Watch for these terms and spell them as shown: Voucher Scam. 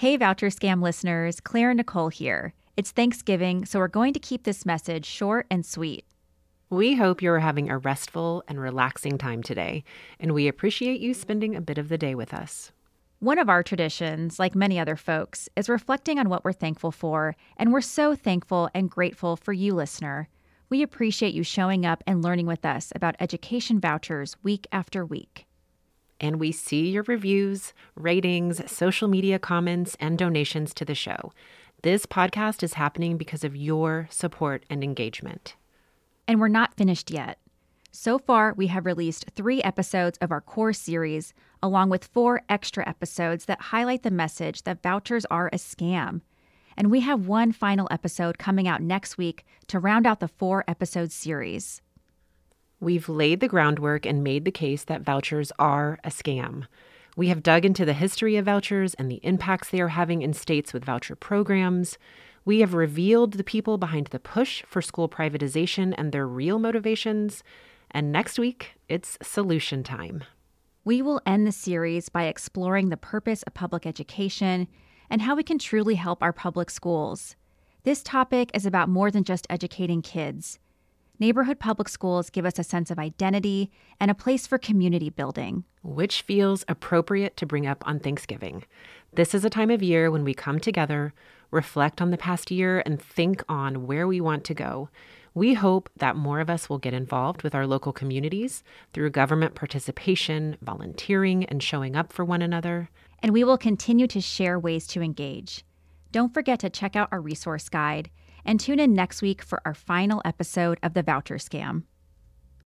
Hey, Voucher Scam listeners, Claire and Nicole here. It's Thanksgiving, so we're going to keep this message short and sweet. We hope you're having a restful and relaxing time today, and we appreciate you spending a bit of the day with us. One of our traditions, like many other folks, is reflecting on what we're thankful for, and we're so thankful and grateful for you, listener. We appreciate you showing up and learning with us about education vouchers week after week. And we see your reviews, ratings, social media comments, and donations to the show. This podcast is happening because of your support and engagement. And we're not finished yet. So far, we have released 3 episodes of our core series, along with 4 extra episodes that highlight the message that vouchers are a scam. And we have one final episode coming out next week to round out the 4-episode series. We've laid the groundwork and made the case that vouchers are a scam. We have dug into the history of vouchers and the impacts they are having in states with voucher programs. We have revealed the people behind the push for school privatization and their real motivations. And next week, it's solution time. We will end the series by exploring the purpose of public education and how we can truly help our public schools. This topic is about more than just educating kids. Neighborhood public schools give us a sense of identity and a place for community building, which feels appropriate to bring up on Thanksgiving. This is a time of year when we come together, reflect on the past year, and think on where we want to go. We hope that more of us will get involved with our local communities through government participation, volunteering, and showing up for one another. And we will continue to share ways to engage. Don't forget to check out our resource guide and tune in next week for our final episode of The Voucher Scam.